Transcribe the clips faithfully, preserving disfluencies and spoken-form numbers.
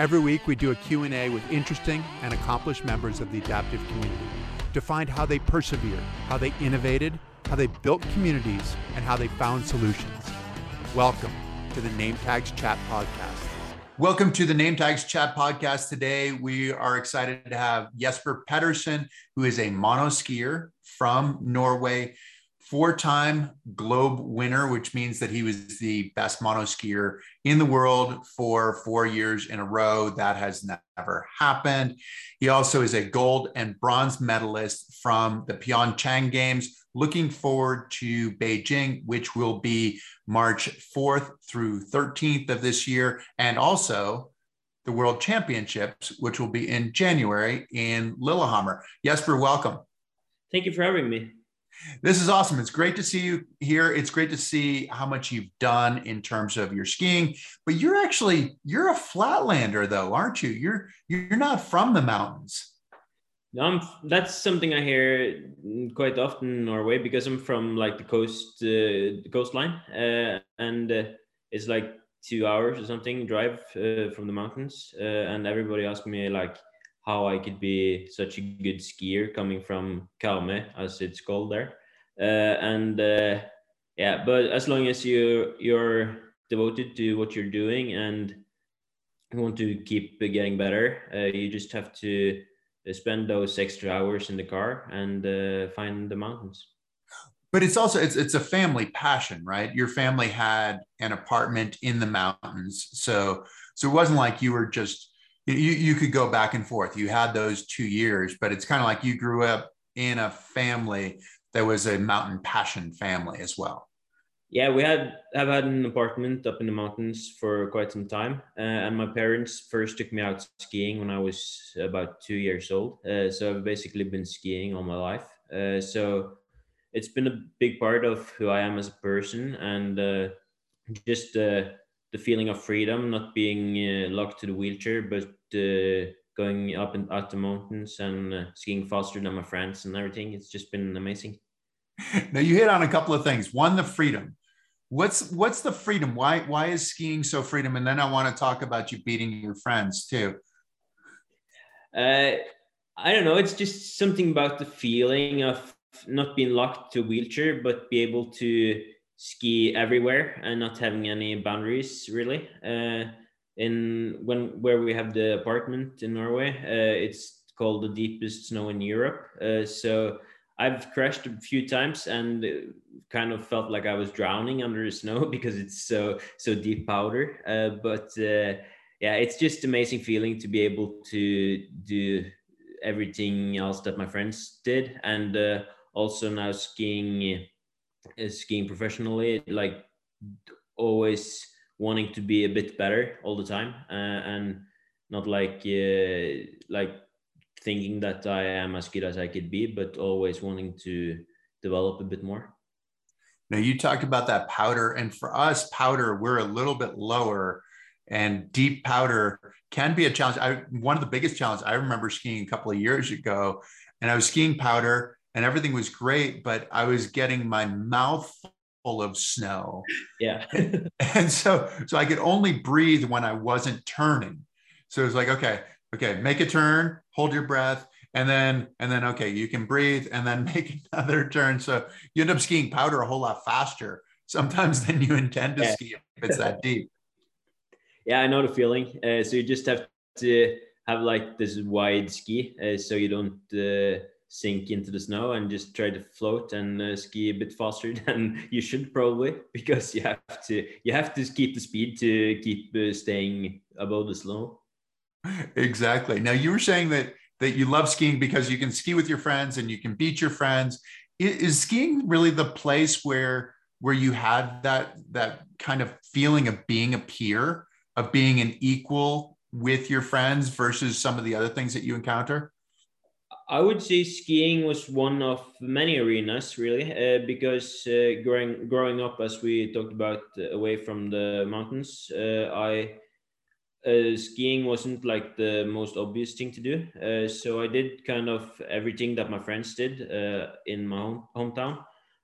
Every week we do a Q and A with interesting and accomplished members of the adaptive community to find how they persevered, how they innovated, how they built communities, and how they found solutions. Welcome to the Name Tags Chat Podcast. Welcome to the Name Tags Chat Podcast. Today, we are excited to have Jesper Pedersen, who is a monoskier from Norway, four-time globe winner, which means that he was the best monoskier in the world for four years in a row. That has never happened. He also is a gold and bronze medalist from the Pyeongchang Games. Looking forward to Beijing, which will be March fourth through thirteenth of this year, and also the World Championships, which will be in January in Lillehammer. Jesper, welcome. Thank you for having me. This is awesome. It's great to see you here. It's great to see how much you've done in terms of your skiing, but you're actually, you're a flatlander though, aren't you? You're, you're not from the mountains. No, I'm, that's something I hear quite often in Norway because I'm from like the coast, uh, the coastline, uh, and uh, it's like two hours or something drive uh, from the mountains, uh, and everybody asks me like how I could be such a good skier coming from Carme, as it's called there, uh, and uh, yeah. But as long as you you're devoted to what you're doing and want to keep getting better, uh, you just have to spend those extra hours in the car and uh, find the mountains. But it's also, it's it's a family passion, right? Your family had an apartment in the mountains. So, so it wasn't like you were just, you, you could go back and forth. You had those two years, but it's kind of like you grew up in a family that was a mountain passion family as well. Yeah, we had have had an apartment up in the mountains for quite some time, uh, and my parents first took me out skiing when I was about two years old. Uh, so I've basically been skiing all my life. Uh, so it's been a big part of who I am as a person, and uh, just uh, the feeling of freedom, not being uh, locked to the wheelchair, but uh, going up and out the mountains and uh, skiing faster than my friends and everything. It's just been amazing. Now you hit on a couple of things. One, the freedom. What's what's the freedom? Why why is skiing so freedom? And then I want to talk about you beating your friends too. Uh, I don't know. It's just something about the feeling of not being locked to a wheelchair, but be able to ski everywhere and not having any boundaries really. Uh, in when where we have the apartment in Norway, uh, it's called the deepest snow in Europe. Uh, so. I've crashed a few times and kind of felt like I was drowning under the snow because it's so so deep powder. Uh, but uh, yeah, it's just amazing feeling to be able to do everything else that my friends did, and uh, also now skiing, uh, skiing professionally. Like always wanting to be a bit better all the time, uh, and not like uh, like. thinking that I am as good as I could be, but always wanting to develop a bit more. Now you talked about that powder, and for us powder, we're a little bit lower, and deep powder can be a challenge. I, one of the biggest challenges, I remember skiing a couple of years ago, and I was skiing powder and everything was great, but I was getting my mouth full of snow. Yeah. and, and so, so I could only breathe when I wasn't turning. So it was like, okay, Okay, make a turn, hold your breath, and then, and then, okay, you can breathe and then make another turn. So you end up skiing powder a whole lot faster sometimes than you intend to yeah. ski if it's that deep. Yeah, I know the feeling. Uh, so you just have to have like this wide ski uh, so you don't uh, sink into the snow, and just try to float and uh, ski a bit faster than you should probably, because you have to, you have to keep the speed to keep uh, staying above the snow. Exactly. Now you were saying that that you love skiing because you can ski with your friends and you can beat your friends. Is, is skiing really the place where where you had that that kind of feeling of being a peer, of being an equal with your friends versus some of the other things that you encounter? I would say skiing was one of many arenas, really, uh, because uh, growing growing up, as we talked about, uh, away from the mountains, uh, I. Uh, skiing wasn't like the most obvious thing to do, uh, so I did kind of everything that my friends did uh, in my home, hometown,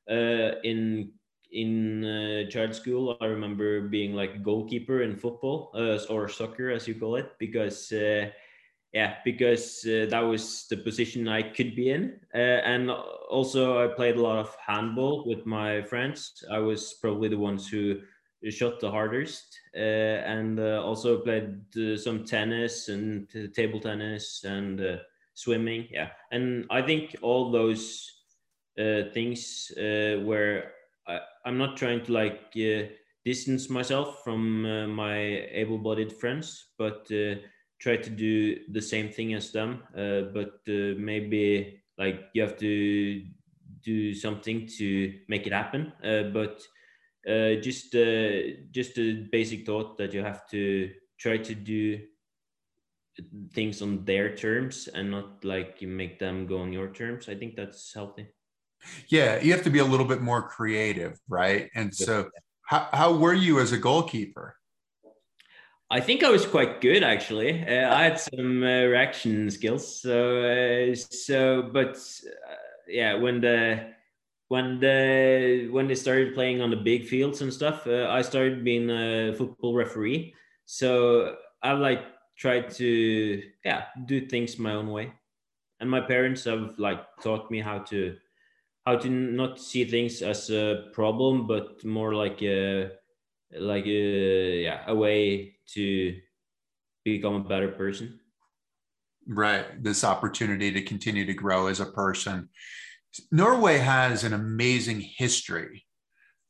uh, in in uh, child school, I remember being like goalkeeper in football uh, or soccer, as you call it, because uh, yeah, because uh, that was the position I could be in. Uh, and also I played a lot of handball with my friends. I was probably the ones who shot the hardest, uh, and uh, also played uh, some tennis and t- table tennis and uh, swimming. Yeah. And I think all those uh, things uh, where I, I'm not trying to like uh, distance myself from uh, my able-bodied friends, but uh, try to do the same thing as them. Uh, but uh, maybe like you have to do something to make it happen. Uh, but Uh, just uh, just a basic thought that you have to try to do things on their terms and not like you make them go on your terms. I think that's healthy. Yeah, you have to be a little bit more creative, right? And so how, how were you as a goalkeeper? I think I was quite good, actually. Uh, I had some uh, reaction skills. So, uh, so but uh, yeah, when the... When the when they started playing on the big fields and stuff, uh, I started being a football referee. So I like tried to yeah do things my own way, and my parents have like taught me how to how to not see things as a problem, but more like a like a yeah a way to become a better person. Right, this opportunity to continue to grow as a person. Norway has an amazing history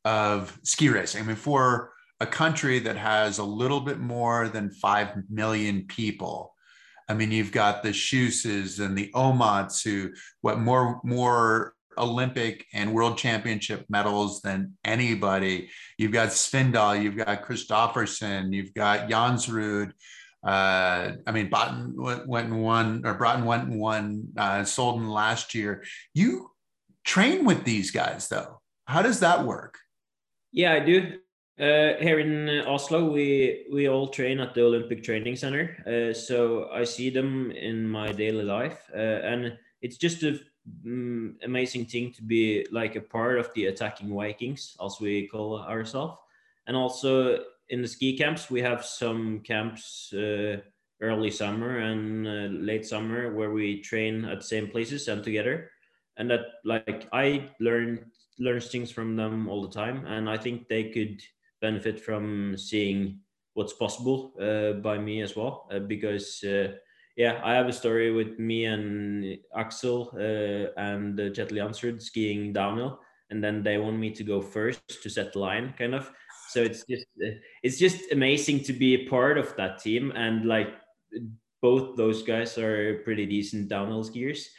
of ski racing. I mean, for a country that has a little bit more than five million people, I mean, you've got the Schuses and the Omatts who what more, more Olympic and world championship medals than anybody. You've got Svindal, you've got Kristofferson, you've got Jansrud. Uh, I mean, Broughton went and won, or Broughton went and won uh, Sölden last year. You train with these guys, though. How does that work? Yeah, I do. Uh, here in Oslo, we we all train at the Olympic Training Center. Uh, so I see them in my daily life, uh, and it's just an um, amazing thing to be like a part of the attacking Vikings, as we call ourselves, and also. In the ski camps, we have some camps uh, early summer and uh, late summer where we train at the same places and together. And that, like, I learn learn things from them all the time. And I think they could benefit from seeing what's possible uh, by me as well. Uh, because, uh, yeah, I have a story with me and Aksel uh, and uh, Chet Lansford skiing downhill. And then they want me to go first to set the line, kind of. So it's just it's just amazing to be a part of that team, and like both those guys are pretty decent downhill skiers.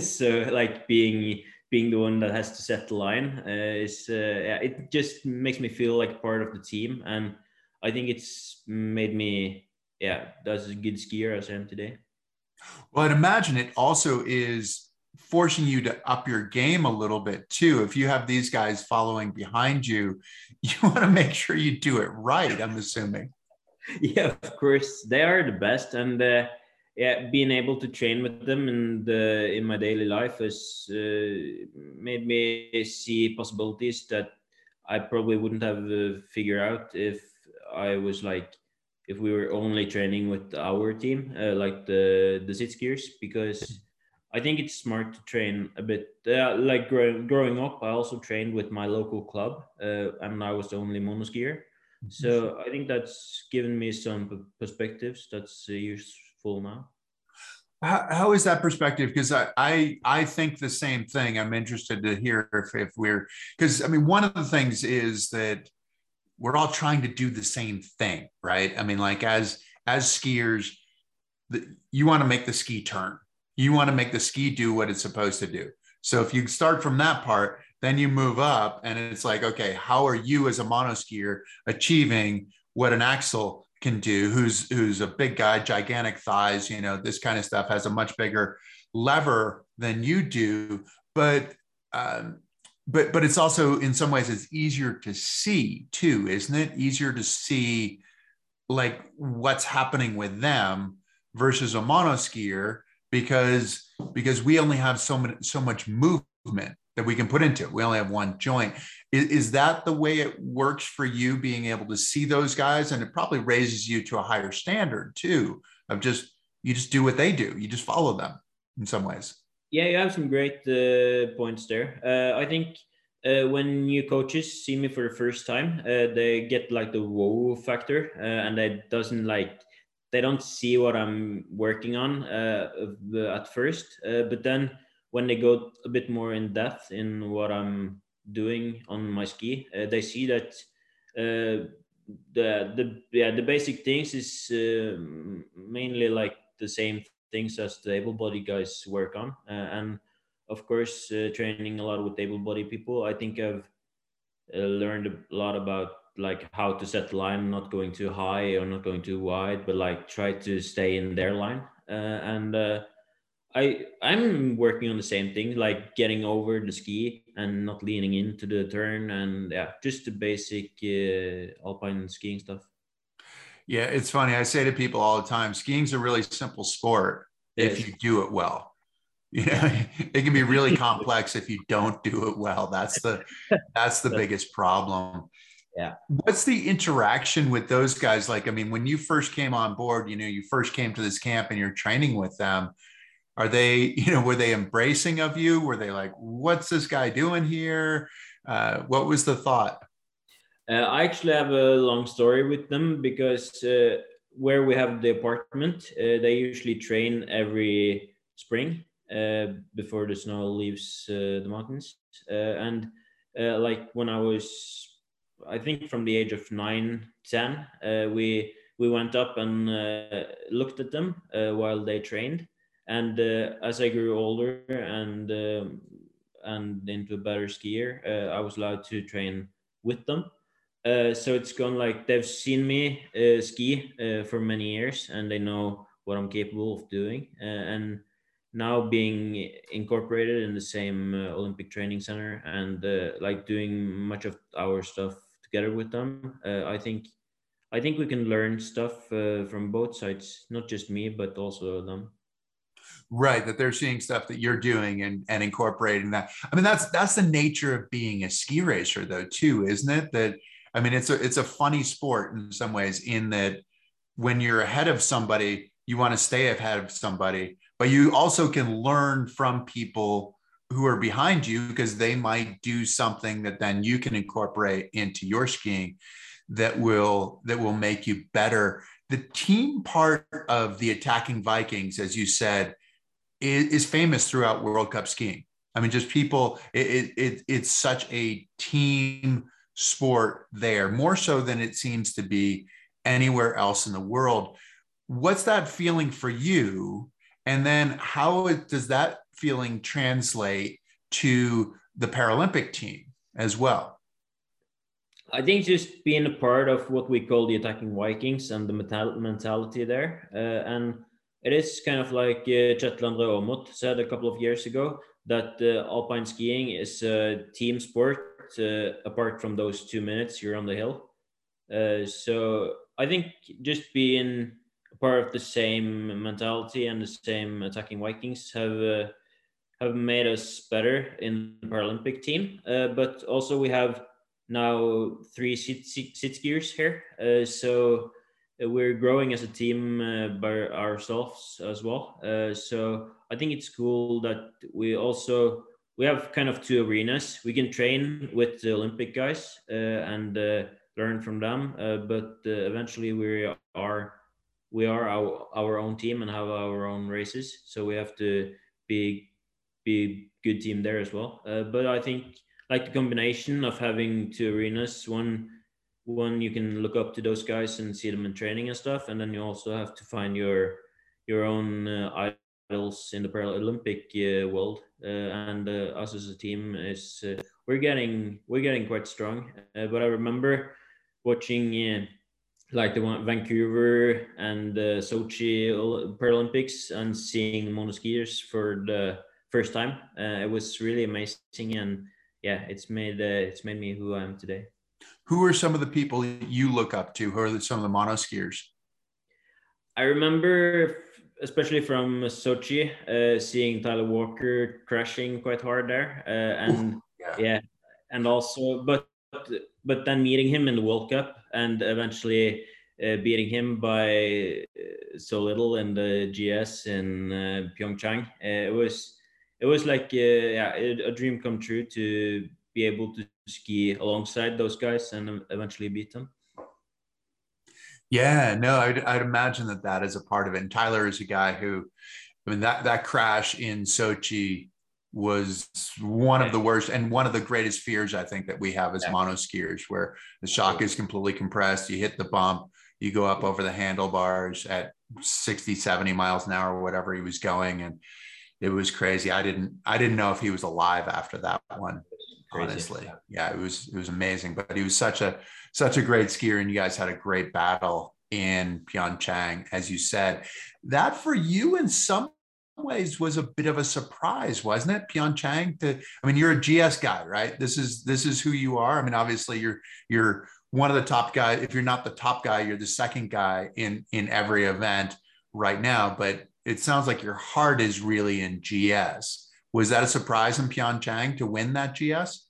So like being being the one that has to set the line uh, is uh, yeah, it just makes me feel like part of the team, and I think it's made me yeah that's a good skier as I am today. Well, I'd imagine it also is forcing you to up your game a little bit too. If you have these guys following behind you, you want to make sure you do it right, I'm assuming. Yeah, of course. They are the best. And uh, yeah, being able to train with them in, the, in my daily life has uh, made me see possibilities that I probably wouldn't have uh, figured out if I was like, if we were only training with our team, uh, like the, the sit skiers, because I think it's smart to train a bit. Uh, like grow, growing up, I also trained with my local club, uh, and I was the only monoskier. So I think that's given me some perspectives that's uh, useful now. How, how is that perspective? Because I, I I think the same thing. I'm interested to hear if, if we're, because I mean, one of the things is that we're all trying to do the same thing, right? I mean, like as as skiers, the, you want to make the ski turn. You want to make the ski do what it's supposed to do. So if you start from that part, then you move up and it's like, okay, how are you as a monoskier achieving what an Aksel can do? Who's, who's a big guy, gigantic thighs, you know, this kind of stuff, has a much bigger lever than you do, but, um, but, but it's also in some ways it's easier to see too, isn't it? Easier to see like what's happening with them versus a monoskier. Because because we only have so much so much movement. that we can put into it. We only have one joint. Is, is that the way it works for you, being able to see those guys? And it probably raises you to a higher standard too, of just, you just do what they do. You just follow them in some ways. Yeah, you have some great uh, points there. Uh, I think uh, when new coaches see me for the first time, uh, they get like the wow factor, uh, and they doesn't like, they don't see what I'm working on uh, at first. Uh, but then when they go a bit more in depth in what I'm doing on my ski, uh, they see that uh, the the yeah the basic things is uh, mainly like the same things as the able-bodied guys work on, uh, and of course uh, training a lot with able-bodied people, I think I've uh, learned a lot about like how to set the line, not going too high or not going too wide, but like try to stay in their line. Uh, and uh, I I'm working on the same thing, like getting over the ski and not leaning into the turn, and yeah, just the basic uh, alpine skiing stuff. Yeah, it's funny. I say to people all the time, skiing's a really simple sport if you do it well. You know, it can be really complex if you don't do it well. That's the that's the biggest problem. Yeah. What's the interaction with those guys like? I mean, when you first came on board, you know, you first came to this camp and you're training with them. Are they, you know, were they embracing of you? Were they like, what's this guy doing here? Uh, what was the thought? Uh, I actually have a long story with them because uh, where we have the apartment, uh, they usually train every spring uh, before the snow leaves uh, the mountains. Uh, and uh, like when I was, I think from the age of nine, ten, uh, we, we went up and uh, looked at them uh, while they trained. And uh, as I grew older and, um, and into a better skier, uh, I was allowed to train with them. Uh, so it's gone like they've seen me uh, ski uh, for many years, and they know what I'm capable of doing. Uh, and now being incorporated in the same uh, Olympic Training Center and uh, like doing much of our stuff together with them, uh, I think I think we can learn stuff uh, from both sides, not just me, but also them. Right, that they're seeing stuff that you're doing and, and incorporating that. I mean, that's that's the nature of being a ski racer, though, too, isn't it? That I mean, it's a, it's a funny sport in some ways in that when you're ahead of somebody, you want to stay ahead of somebody, but you also can learn from people who are behind you because they might do something that then you can incorporate into your skiing that will, that will make you better. The team part of the Attacking Vikings, as you said, is, is famous throughout World Cup skiing. I mean, just people, it, it, it's such a team sport there, more so than it seems to be anywhere else in the world. What's that feeling for you? And then how it, does that feeling translate to the Paralympic team as well? I think just being a part of what we call the Attacking Vikings and the metal- mentality there. Uh, and it is kind of like uh, Chet Lansford said a couple of years ago, that uh, alpine skiing is a team sport. Uh, apart from those two minutes you're on the hill, uh, so I think just being a part of the same mentality and the same Attacking Vikings have uh, have made us better in the Paralympic team, uh, but also we have now three sit, sit, sit skiers here, uh, so we're growing as a team uh, by ourselves as well, uh, so I think it's cool that we also We have kind of two arenas. We can train with the Olympic guys uh, and uh, learn from them, uh, but uh, eventually we are we are our, our own team and have our own races. So we have to be be good team there as well. Uh, but I think like the combination of having two arenas, one one you can look up to those guys and see them in training and stuff, and then you also have to find your your own uh, idols in the Paralympic uh, world. Uh, and uh, us as a team is uh, we're getting we're getting quite strong. Uh, but I remember watching uh, like the one, Vancouver and uh, Sochi Paralympics and seeing monoskiers for the first time. Uh, it was really amazing, and yeah, it's made uh, it's made me who I am today. Who are some of the people you look up to? Who are some of the monoskiers? I remember especially from Sochi, uh, seeing Tyler Walker crashing quite hard there, uh, and yeah. yeah, and also, but but then meeting him in the World Cup and eventually uh, beating him by so little in the G S in uh, Pyeongchang, uh, it was it was like uh, yeah a dream come true to be able to ski alongside those guys and eventually beat them. Yeah, no, I'd, I'd imagine that that is a part of it. And Tyler is a guy who, I mean, that, that crash in Sochi was one of the worst and one of the greatest fears I think that we have as yeah. mono skiers, where the shock is completely compressed. You hit the bump, you go up over the handlebars at sixty, seventy miles an hour or whatever he was going. And it was crazy. I didn't, I didn't know if he was alive after that one. Crazy. Honestly. Yeah, it was, it was amazing, but he was such a, such a great skier, and you guys had a great battle in Pyeongchang, as you said. That for you in some ways was a bit of a surprise, wasn't it? Pyeongchang to, I mean, you're a G S guy, right? This is, this is who you are. I mean, obviously you're, you're one of the top guys. If you're not the top guy, you're the second guy in, in every event right now, but it sounds like your heart is really in G S. Was that a surprise in Pyeongchang to win that G S?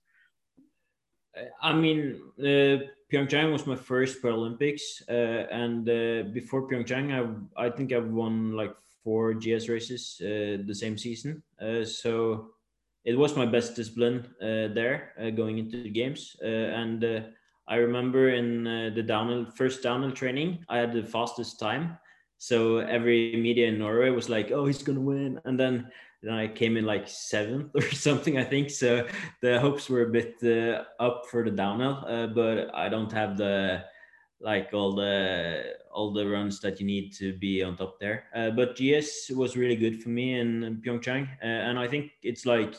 I mean, uh, Pyeongchang was my first Paralympics, uh, and uh, before Pyeongchang, I I think I've won like four G S races uh, the same season. Uh, so it was my best discipline uh, there uh, going into the games. Uh, and uh, I remember in uh, the downhill first downhill training, I had the fastest time. So every media in Norway was like, "Oh, he's gonna win," and then. Then I came in like seventh or something, I think. So the hopes were a bit uh, up for the downhill, uh, but I don't have the like all the all the runs that you need to be on top there. Uh, but G S was really good for me in Pyeongchang, uh, and I think it's like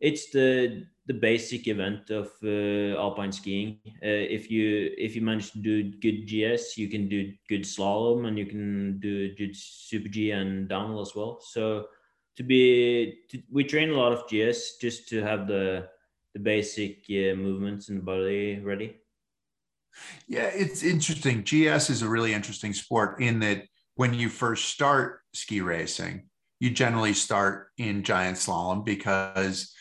it's the the basic event of uh, alpine skiing. Uh, if you if you manage to do good G S, you can do good slalom, and you can do good super G and downhill as well. So. To be, to, we train a lot of G S just to have the the basic uh, movements in the body ready. Yeah, it's interesting. G S is a really interesting sport in that when you first start ski racing, you generally start in giant slalom because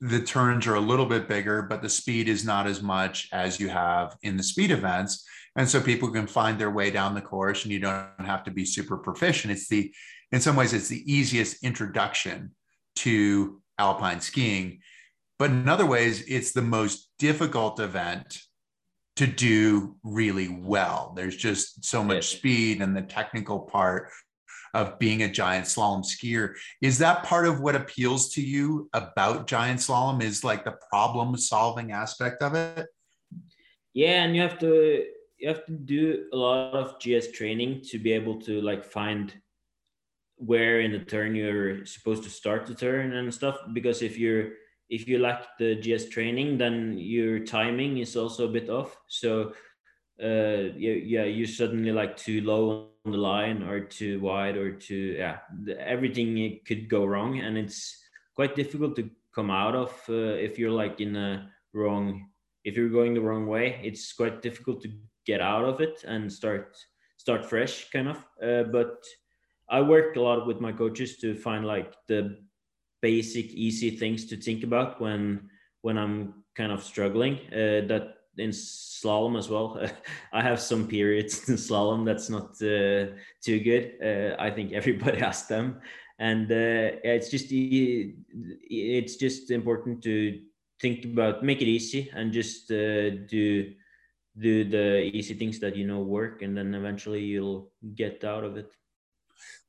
the turns are a little bit bigger, but the speed is not as much as you have in the speed events. And so people can find their way down the course and you don't have to be super proficient. It's the, in some ways, it's the easiest introduction to alpine skiing, but in other ways, it's the most difficult event to do really well. There's just so much speed and the technical part of being a giant slalom skier. Is that part of what appeals to you about giant slalom, is like the problem solving aspect of it? Yeah, and you have to, you have to do a lot of G S training to be able to like find where in the turn you're supposed to start the turn and stuff, because if you're if you lack the G S training, then your timing is also a bit off. So uh yeah, yeah you're suddenly like too low on the line or too wide or too yeah everything could go wrong, and it's quite difficult to come out of uh, if you're like in a wrong if you're going the wrong way. It's quite difficult to get out of it and start start fresh kind of, uh, but I work a lot with my coaches to find like the basic easy things to think about when when I'm kind of struggling, uh, that in slalom as well. I have some periods in slalom that's not uh, too good. uh, I think everybody has them, and uh, it's just it's just important to think about, make it easy and just uh, do do the easy things that you know work, and then eventually you'll get out of it.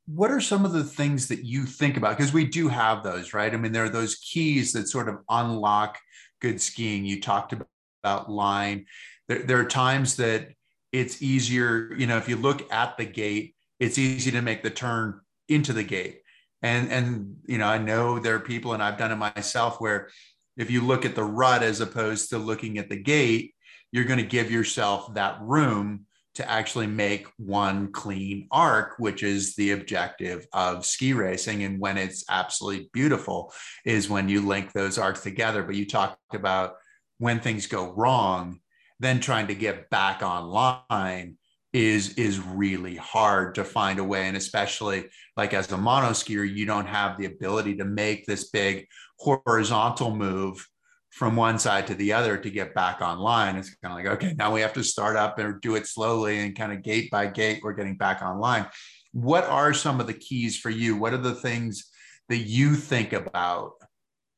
What are some of the things that you think about? Because we do have those, right? I mean, there are those keys that sort of unlock good skiing. You talked about line. There, there are times that it's easier, you know, if you look at the gate, it's easy to make the turn into the gate. And, and you know, I know there are people, and I've done it myself, where if you look at the rut as opposed to looking at the gate, you're going to give yourself that room to actually make one clean arc, which is the objective of ski racing. And when it's absolutely beautiful is when you link those arcs together. But you talked about when things go wrong, then trying to get back online is is really hard to find a way. And especially like as a mono skier, you don't have the ability to make this big horizontal move from one side to the other to get back online. It's kind of like, okay, now we have to start up and do it slowly and kind of gate by gate, we're getting back online. What are some of the keys for you? What are the things that you think about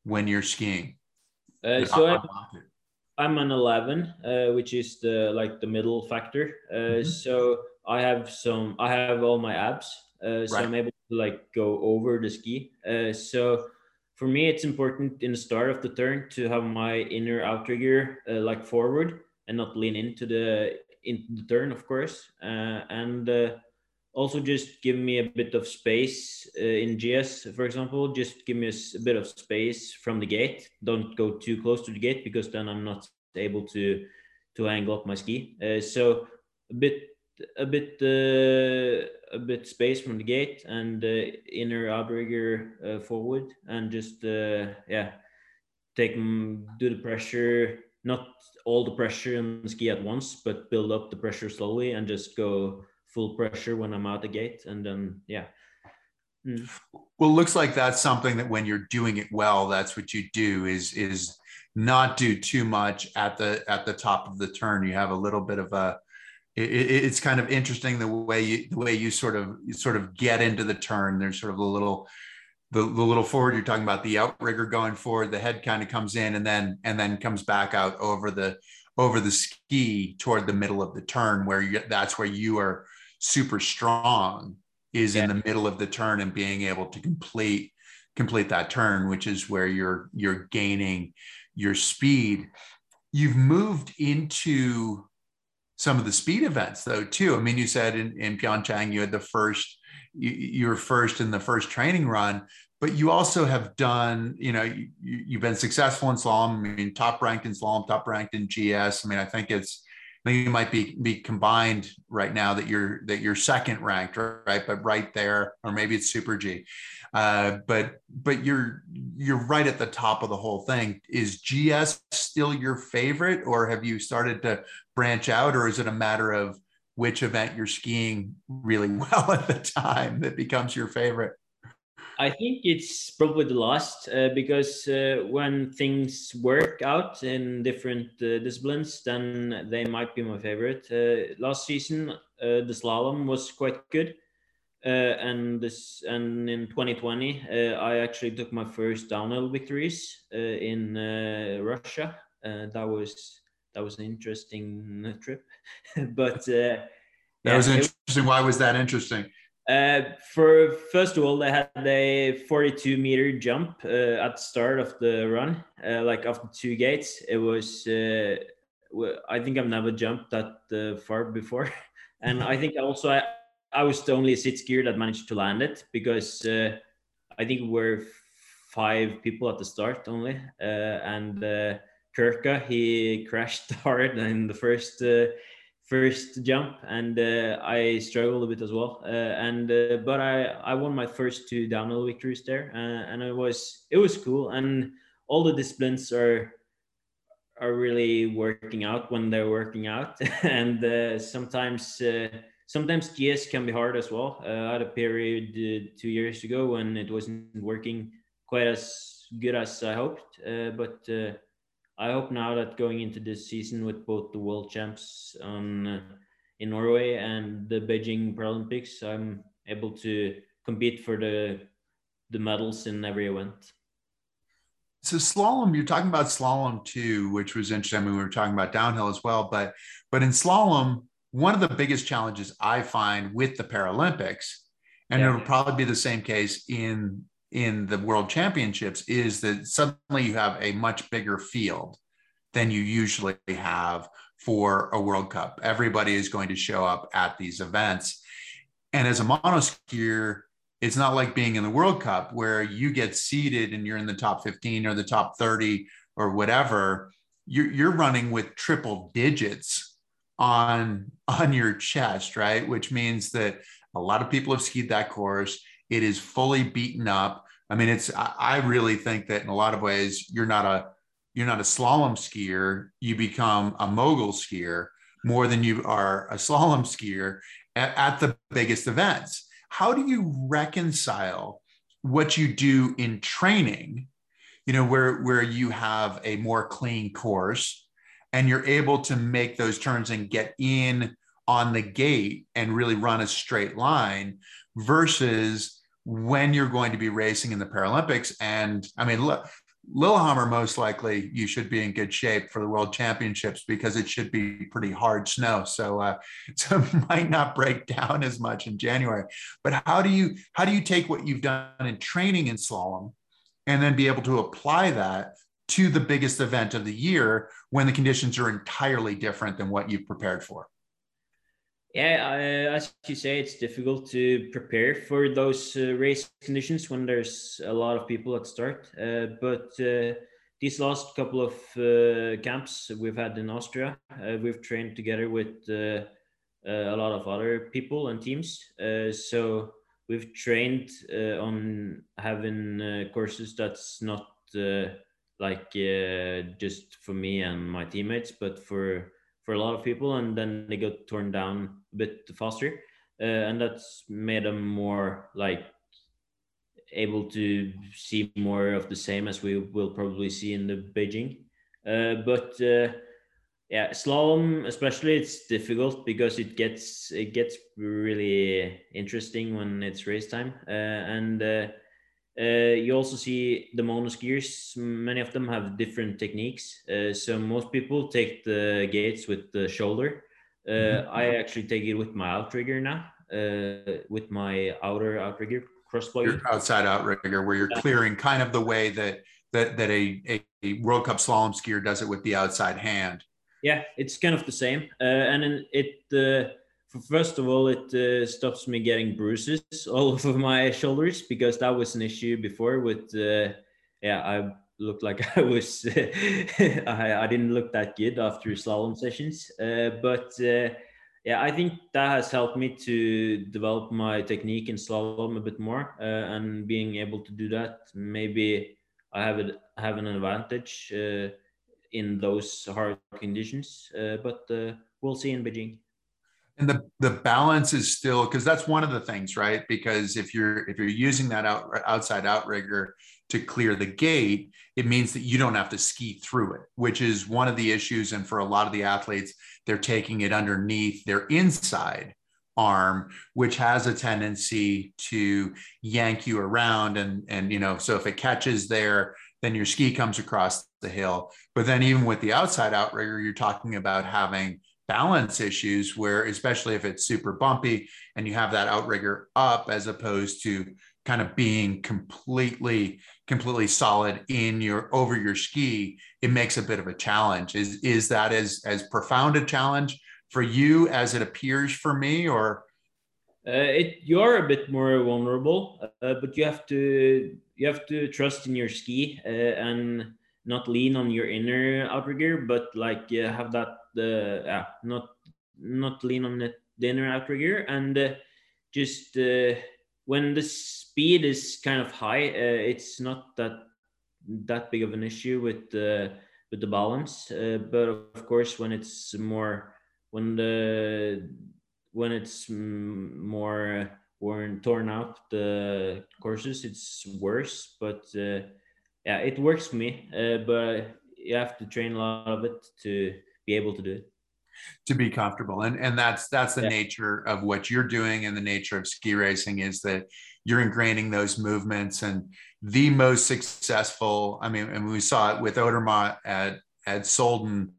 when you're skiing? Uh, so I'm, I'm an eleven, uh, which is the like the middle factor. Uh, mm-hmm. So I have some, I have all my abs, uh, so right. I'm able to like go over the ski. Uh, so for me, it's important in the start of the turn to have my inner outer gear uh, like forward and not lean into the into the turn, of course. Uh, and uh, also just give me a bit of space uh, in G S, for example, just give me a, a bit of space from the gate. Don't go too close to the gate because then I'm not able to to angle up my ski. Uh, so a bit a bit uh, a bit space from the gate and uh, inner outer gear uh, forward, and just uh, yeah take do the pressure, not all the pressure on the ski at once, but build up the pressure slowly and just go full pressure when I'm out the gate. And then yeah mm. Well, it looks like that's something that when you're doing it well, that's what you do, is is not do too much at the at the top of the turn. You have a little bit of a It, it, it's kind of interesting the way you the way you sort of you sort of get into the turn. There's sort of a little the, the little forward you're talking about, the outrigger going forward, the head kind of comes in and then and then comes back out over the over the ski toward the middle of the turn, where you, that's where you are super strong, is yeah. in the middle of the turn and being able to complete complete that turn, which is where you're you're gaining your speed. You've moved into some of the speed events though too. I mean, you said in, in Pyeongchang you had the first, you, you were first in the first training run, but you also have done, you know, you, you've been successful in slalom. I mean, top ranked in slalom, top ranked in G S. I mean, I think it's, I think it might be be combined right now that you're that you're second ranked, right? But right there, or maybe it's Super G. Uh, but but you're you're right at the top of the whole thing. Is G S still your favorite, or have you started to branch out, or is it a matter of which event you're skiing really well at the time that becomes your favorite? I think it's probably the last uh, because uh, when things work out in different uh, disciplines, then they might be my favorite. Uh, last season, uh, the slalom was quite good. Uh, and this, and in twenty twenty, uh, I actually took my first downhill victories uh, in uh, Russia. Uh, that was that was an interesting trip. but uh, That yeah, was interesting. It, Why was that interesting? Uh, for first of all, they had a forty-two meter jump uh, at the start of the run, uh, like after two gates. It was, uh, I think I've never jumped that uh, far before. And I think also I, I was the only sit skier that managed to land it, because uh, I think we were five people at the start only. Uh, and uh, Kurka, he crashed hard in the first uh, first jump, and uh, I struggled a bit as well, uh, and uh, but I I won my first two downhill victories there, uh, and it was it was cool. And all the disciplines are are really working out when they're working out. And uh, sometimes uh, sometimes G S can be hard as well. uh, I had a period uh, two years ago when it wasn't working quite as good as I hoped, uh, but uh, I hope now that going into this season with both the world champs on uh, in Norway and the Beijing Paralympics, I'm able to compete for the the medals in every event. So slalom, you're talking about slalom too, which was interesting. I mean, we were talking about downhill as well, but but in slalom, one of the biggest challenges I find with the Paralympics, and yeah. it'll probably be the same case in in the world championships, is that suddenly you have a much bigger field than you usually have for a World Cup. Everybody is going to show up at these events. And as a mono skier, it's not like being in the World Cup where you get seeded and you're in the top fifteen or the top thirty or whatever. You're, you're running with triple digits on, on your chest, right? Which means that a lot of people have skied that course. It is fully beaten up. I mean, it's, I really think that in a lot of ways, you're not a, you're not a slalom skier, you become a mogul skier more than you are a slalom skier at, at the biggest events. How do you reconcile what you do in training, you know, where, where you have a more clean course and you're able to make those turns and get in on the gate and really run a straight line, versus when you're going to be racing in the Paralympics? And I mean, look, Lillehammer, most likely you should be in good shape for the World Championships because it should be pretty hard snow. So, uh, so it might not break down as much in January. But how do you how do you take what you've done in training in slalom and then be able to apply that to the biggest event of the year when the conditions are entirely different than what you've prepared for? Yeah, I, as you say, it's difficult to prepare for those uh, race conditions when there's a lot of people at start. Uh, but uh, these last couple of uh, camps we've had in Austria, uh, we've trained together with uh, uh, a lot of other people and teams. Uh, so we've trained uh, on having uh, courses that's not uh, like uh, just for me and my teammates, but for for a lot of people, and then they got torn down a bit faster, uh, and that's made them more like able to see more of the same as we will probably see in the Beijing. Uh, but uh, yeah, slalom especially, it's difficult because it gets it gets really interesting when it's race time, uh, and uh, uh, you also see the mono skiers. Many of them have different techniques. Uh, so most people take the gates with the shoulder. Uh, mm-hmm. I actually take it with my outrigger now, uh, with my outer outrigger crossplug. Your outside outrigger, where you're yeah. clearing kind of the way that that that a, a World Cup slalom skier does it with the outside hand. Yeah, it's kind of the same, uh, and then it. Uh, First of all, it uh, stops me getting bruises all over my shoulders, because that was an issue before with, uh, yeah, I looked like I was, I, I didn't look that good after slalom sessions. Uh, but uh, yeah, I think that has helped me to develop my technique in slalom a bit more, uh, and being able to do that, maybe I have, a, have an advantage uh, in those hard conditions, uh, but uh, we'll see in Beijing. And the, the balance is still, because that's one of the things, right? Because if you're if you're using that out, outside outrigger to clear the gate, it means that you don't have to ski through it, which is one of the issues. And for a lot of the athletes, they're taking it underneath their inside arm, which has a tendency to yank you around. And, and you know, so if it catches there, then your ski comes across the hill. But then even with the outside outrigger, you're talking about having balance issues, where especially if it's super bumpy and you have that outrigger up as opposed to kind of being completely completely solid in your over your ski, it makes a bit of a challenge. Is is that as as profound a challenge for you as it appears for me, or uh, it you're a bit more vulnerable, uh, but you have to you have to trust in your ski, uh, and not lean on your inner outrigger, but like uh, have that the uh, uh, not not lean on the, the inner outrigger, and uh, just uh, when the speed is kind of high, uh, it's not that that big of an issue with the uh, with the balance. Uh, but of course, when it's more when the when it's more worn torn out the courses, it's worse. But uh, yeah, it works for me. Uh, but you have to train a lot of it to be able to do it, to be comfortable. And and that's that's the yeah. nature of what you're doing, and the nature of ski racing is that you're ingraining those movements. And the most successful, I mean, and we saw it with Odermatt at at Sölden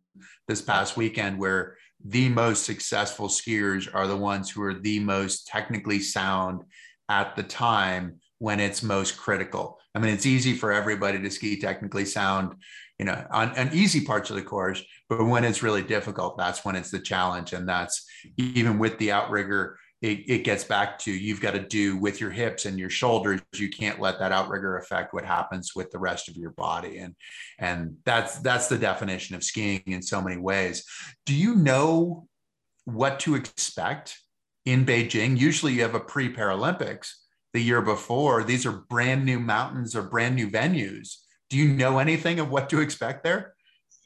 this past weekend, where the most successful skiers are the ones who are the most technically sound at the time when it's most critical. I mean, it's easy for everybody to ski technically sound, you know, on, on easy parts of the course, but when it's really difficult, that's when it's the challenge. And that's even with the outrigger, it, it gets back to, you've got to do with your hips and your shoulders. You can't let that outrigger affect what happens with the rest of your body. And, and that's, that's the definition of skiing in so many ways. Do you know what to expect in Beijing? Usually you have a pre-Paralympics the year before. These are brand new mountains or brand new venues. Do you know anything of what to expect there?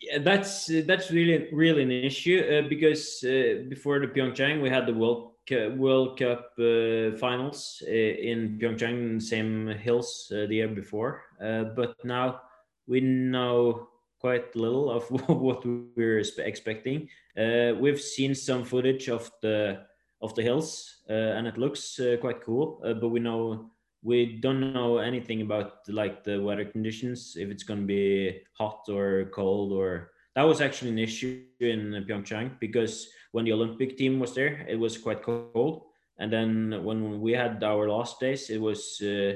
Yeah, that's that's really really an issue uh, because uh, before the Pyeongchang we had the World C- World Cup uh, finals in Pyeongchang, same hills uh, the year before, uh, but now we know quite little of what we're expecting. Uh, we've seen some footage of the of the hills uh, and it looks uh, quite cool, uh, but we know we don't know anything about like the weather conditions, if it's going to be hot or cold. Or that was actually an issue in Pyeongchang, because when the Olympic team was there, it was quite cold, and then when we had our last days, it was uh,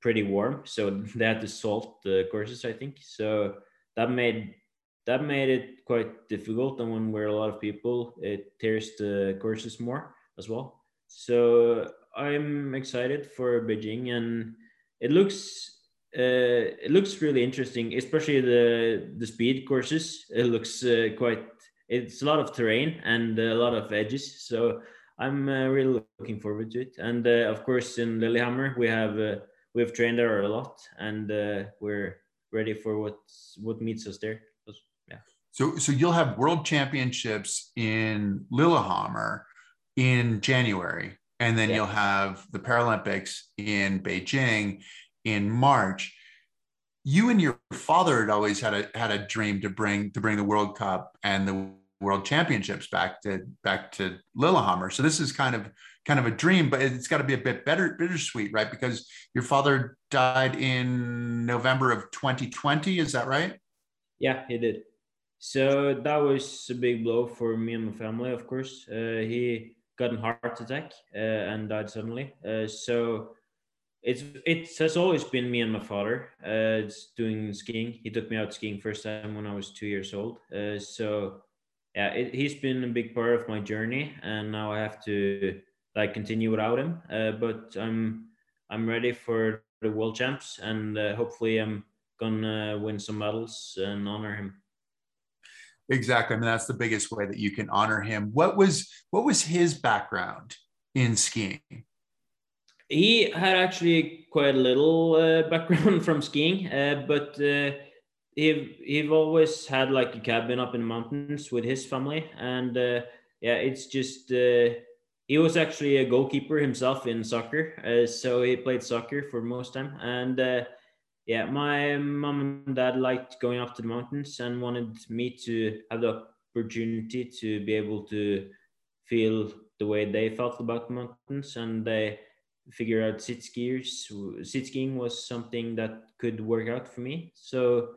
pretty warm. So they had to salt the courses, I think. So that made that made it quite difficult. And when we're a lot of people, it tears the courses more as well. So I'm excited for Beijing, and it looks uh, it looks really interesting, especially the the speed courses. It looks uh, quite, it's a lot of terrain and a lot of edges, so I'm uh, really looking forward to it. And uh, of course in Lillehammer we have uh, we've trained there a lot, and uh, we're ready for what's, what meets us there. Yeah. So so you'll have world championships in Lillehammer in January. And then yeah. You'll have the Paralympics in Beijing in March. You and your father had always had a had a dream to bring to bring the World Cup and the World Championships back to back to Lillehammer. So this is kind of kind of a dream, but it's got to be a bit better bittersweet, right? Because your father died in November of twenty twenty. Is that right? Yeah, he did. So that was a big blow for me and my family. Of course, uh, he. got a heart attack uh, and died suddenly. Uh, so it's it has always been me and my father uh, doing skiing. He took me out skiing first time when I was two years old. Uh, so yeah, it, he's been a big part of my journey, and now I have to like continue without him. Uh, but I'm I'm ready for the World Champs, and uh, hopefully I'm gonna win some medals and honor him. Exactly. I mean, that's the biggest way that you can honor him. What was what was his background in skiing? He had actually quite little uh, background from skiing, uh, but uh, he he've always had like a cabin up in the mountains with his family, and uh, yeah, it's just uh, he was actually a goalkeeper himself in soccer, uh, so he played soccer for most time, and. Uh, Yeah, my mom and dad liked going up to the mountains and wanted me to have the opportunity to be able to feel the way they felt about the mountains, and they figured out sit skiers, sit skiing was something that could work out for me. So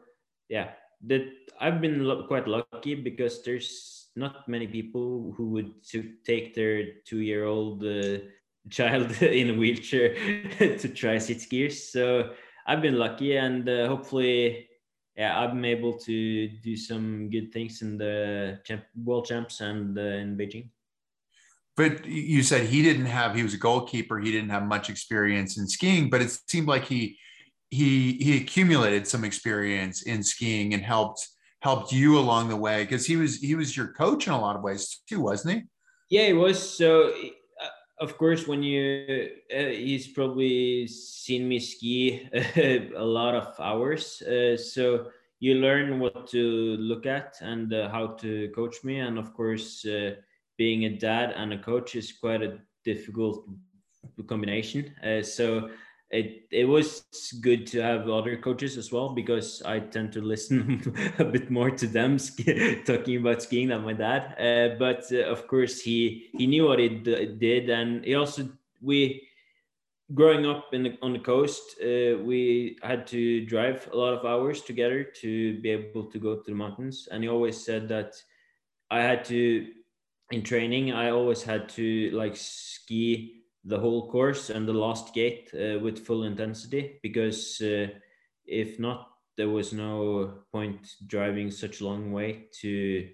yeah, that I've been lo- quite lucky, because there's not many people who would to take their two-year-old uh, child in a wheelchair to try sit skiers. So I've been lucky, and uh, hopefully, yeah, I'm able to do some good things in the champ- World Champs and uh, in Beijing. But you said he didn't have, he was a goalkeeper, he didn't have much experience in skiing, but it seemed like he he he accumulated some experience in skiing and helped helped you along the way, because he was he was your coach in a lot of ways too, wasn't he? Yeah, he was. So of course, when you, uh, he's probably seen me ski a lot of hours. Uh, so you learn what to look at and uh, how to coach me. And of course, uh, being a dad and a coach is quite a difficult combination. Uh, so it it was good to have other coaches as well, because I tend to listen a bit more to them sk- talking about skiing than my dad. Uh, but uh, of course he he knew what he d- did, and he also we growing up in the, on the coast, uh, we had to drive a lot of hours together to be able to go to the mountains. And he always said that I had to in training I always had to like ski the whole course and the last gate uh, with full intensity, because uh, if not, there was no point driving such a long way to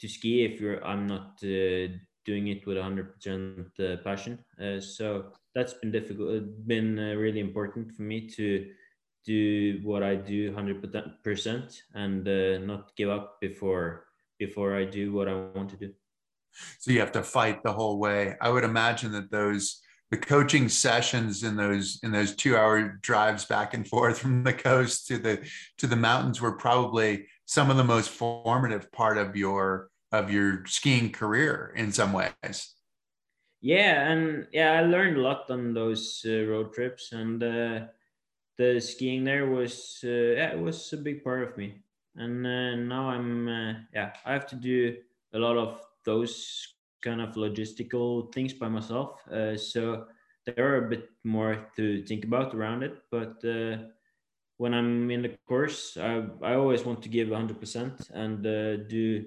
to ski if you're I'm not uh, doing it with one hundred percent uh, passion. Uh, so that's been difficult. It's been uh, really important for me to do what I do one hundred percent and uh, not give up before before I do what I want to do. So you have to fight the whole way. I would imagine that those the coaching sessions in those in those two hour drives back and forth from the coast to the to the mountains were probably some of the most formative part of your of your skiing career in some ways. Yeah, and yeah, I learned a lot on those uh, road trips, and uh, the skiing there was uh, yeah, it was a big part of me. And uh, now I'm uh, yeah, I have to do a lot of those kind of logistical things by myself. Uh, so there are a bit more to think about around it, but uh, when I'm in the course, I I always want to give one hundred percent and uh, do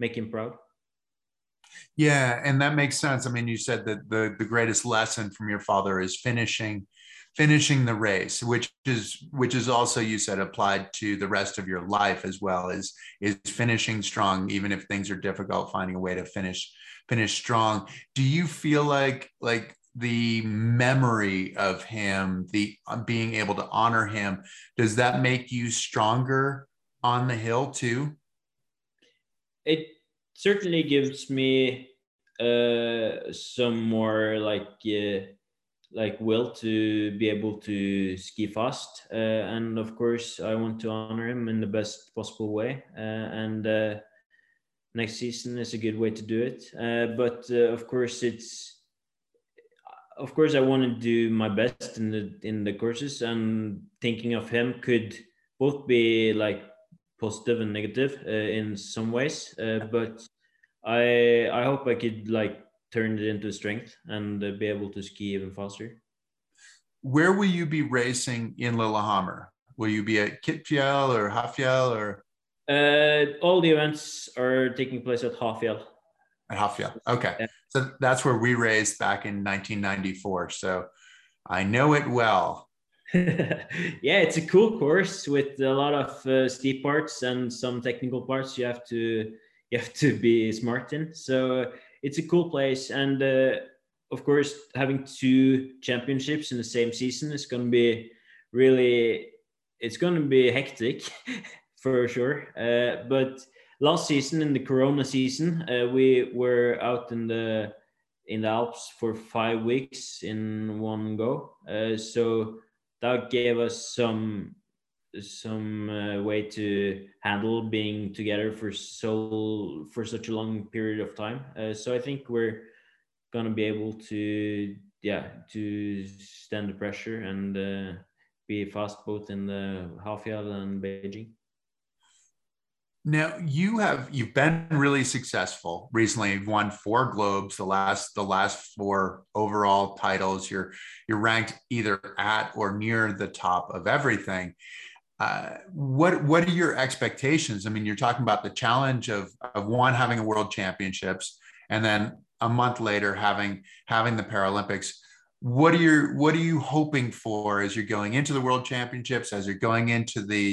make him proud. Yeah, and that makes sense. I mean, you said that the, the greatest lesson from your father is finishing finishing the race, which is which is also, you said, applied to the rest of your life as well, is is finishing strong, even if things are difficult, finding a way to finish finish strong. Do you feel like like the memory of him, the being able to honor him, does that make you stronger on the hill too? It certainly gives me uh, some more like uh, like will to be able to ski fast, uh, and of course I want to honor him in the best possible way. Uh, and uh, next season is a good way to do it. Uh, but uh, of course it's of course I want to do my best in the in the courses, and thinking of him could both be like positive and negative uh, in some ways, uh, but I I hope I could like turn it into strength and uh, be able to ski even faster. Where will you be racing in Lillehammer? Will you be at Kvitfjell or Hafjell or? Uh, all the events are taking place at Hafjell. At Hafjell, okay. Yeah. So that's where we raced back in nineteen ninety-four. So I know it well. Yeah, it's a cool course with a lot of uh, steep parts and some technical parts you have to you have to be smart in. So it's a cool place, and uh, of course having two championships in the same season is going to be really it's going to be hectic for sure. Uh, but last season, in the Corona season, uh, we were out in the in the Alps for five weeks in one go. Uh, so that gave us some some uh, way to handle being together for so for such a long period of time. Uh, so I think we're gonna be able to yeah to stand the pressure and uh, be fast both in the Hafjell and Beijing. Now you have you've been really successful recently. You've won four globes, the last the last four overall titles. You're you're ranked either at or near the top of everything. Uh, what what are your expectations? I mean, you're talking about the challenge of of one having a world championships and then a month later having having the Paralympics. What are your what are you hoping for as you're going into the world championships, as you're going into the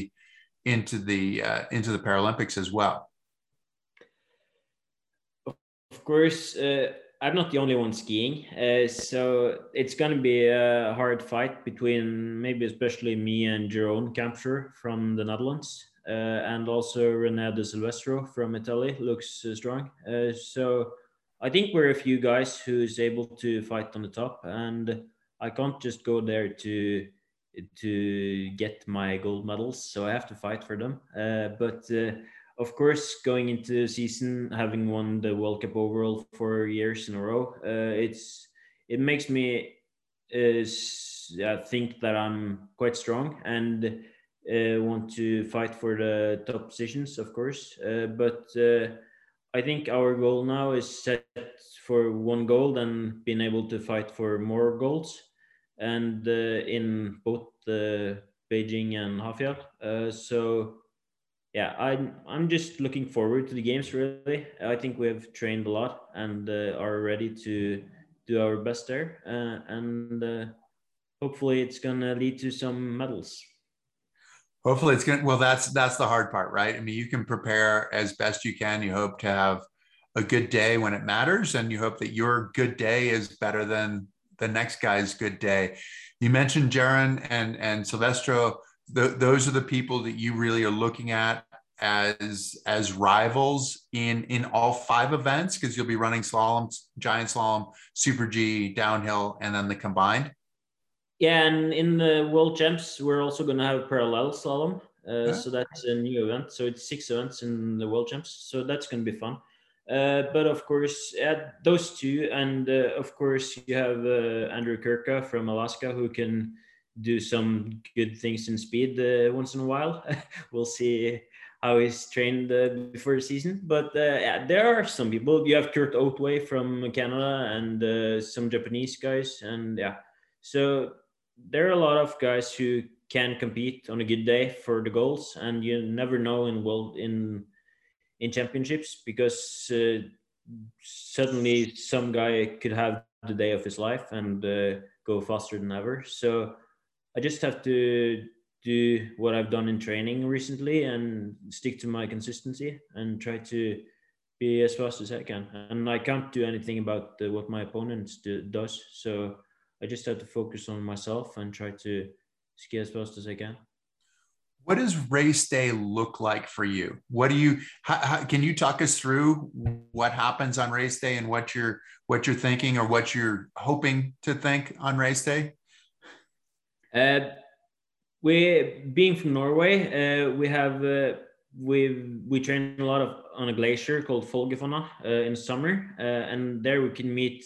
into the uh, into the Paralympics as well? Of course, uh, I'm not the only one skiing, uh, so it's going to be a hard fight between maybe especially me and Jerome Campcher from the Netherlands, uh, and also René De Silvestro from Italy looks uh, strong. Uh, so I think we're a few guys who's able to fight on the top, and I can't just go there to to get my gold medals, so I have to fight for them. Uh, but uh, of course, going into the season, having won the World Cup overall for years in a row, uh, it's it makes me uh, think that I'm quite strong and uh, want to fight for the top positions, of course. Uh, but uh, I think our goal now is set for one gold and being able to fight for more golds, and uh, in both the uh, Beijing and Hafjell. Uh, so yeah, I'm, I'm just looking forward to the games, really. I think we have trained a lot and uh, are ready to do our best there. Uh, and uh, hopefully it's gonna lead to some medals. Hopefully it's gonna, well, that's, that's the hard part, right? I mean, you can prepare as best you can. You hope to have a good day when it matters, and you hope that your good day is better than the next guy's good day. You mentioned Jaron and, and Silvestro. Th- those are the people that you really are looking at as, as rivals in, in all five events, because you'll be running slalom, giant slalom, super G, downhill, and then the combined. Yeah, and in the World Champs, we're also going to have parallel slalom. Uh, so that's a new event. So it's six events in the World Champs. So that's going to be fun. Uh, but of course, at those two, and uh, of course you have uh, Andrew Kurka from Alaska, who can do some good things in speed uh, once in a while. We'll see how he's trained uh, before the season. But uh, yeah, there are some people. You have Kurt Oatway from Canada and uh, some Japanese guys, and yeah, so there are a lot of guys who can compete on a good day for the goals, and you never know in world in. in championships, because uh, suddenly some guy could have the day of his life and uh, go faster than ever. So I just have to do what I've done in training recently and stick to my consistency and try to be as fast as I can. And I can't do anything about uh, what my opponent do, does. So I just have to focus on myself and try to ski as fast as I can. What does race day look like for you? What do you, how, how, can you talk us through what happens on race day and what you're, what you're thinking or what you're hoping to think on race day? Uh, we, being from Norway, uh, we have, uh, we we train a lot of, on a glacier called Folgefonna uh, in summer. Uh, and there we can meet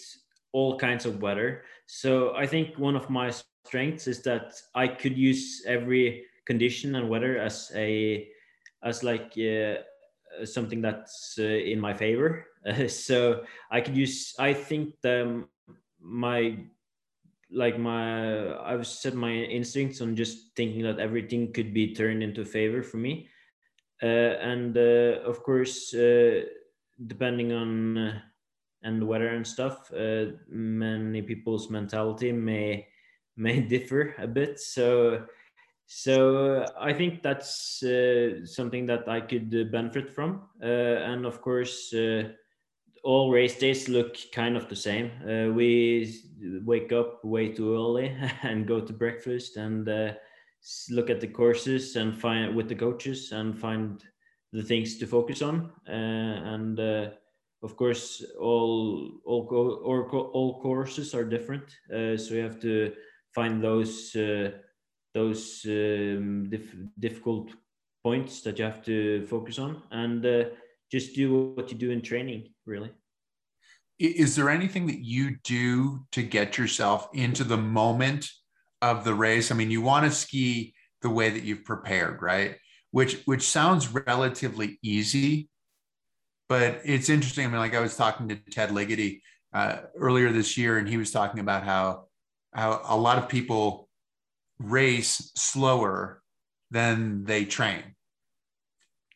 all kinds of weather. So I think one of my strengths is that I could use every condition and weather as a as like uh, something that's uh, in my favor. Uh, so I could use. I think um, my like my I've set my instincts on just thinking that everything could be turned into favor for me. Uh, and uh, of course, uh, depending on uh, and the weather and stuff, uh, many people's mentality may may differ a bit. So. So uh, I think that's uh, something that I could uh, benefit from. Uh, and of course, uh, all race days look kind of the same. Uh, we wake up way too early and go to breakfast and uh, look at the courses and find with the coaches and find the things to focus on. Uh, and uh, of course, all, all, co- or co- all courses are different. Uh, so you have to find those uh, those um, dif- difficult points that you have to focus on and uh, just do what you do in training, really. Is there anything that you do to get yourself into the moment of the race? I mean, you want to ski the way that you've prepared, right? Which which sounds relatively easy, but it's interesting. I mean, like I was talking to Ted Ligety uh, earlier this year, and he was talking about how how a lot of people race slower than they train,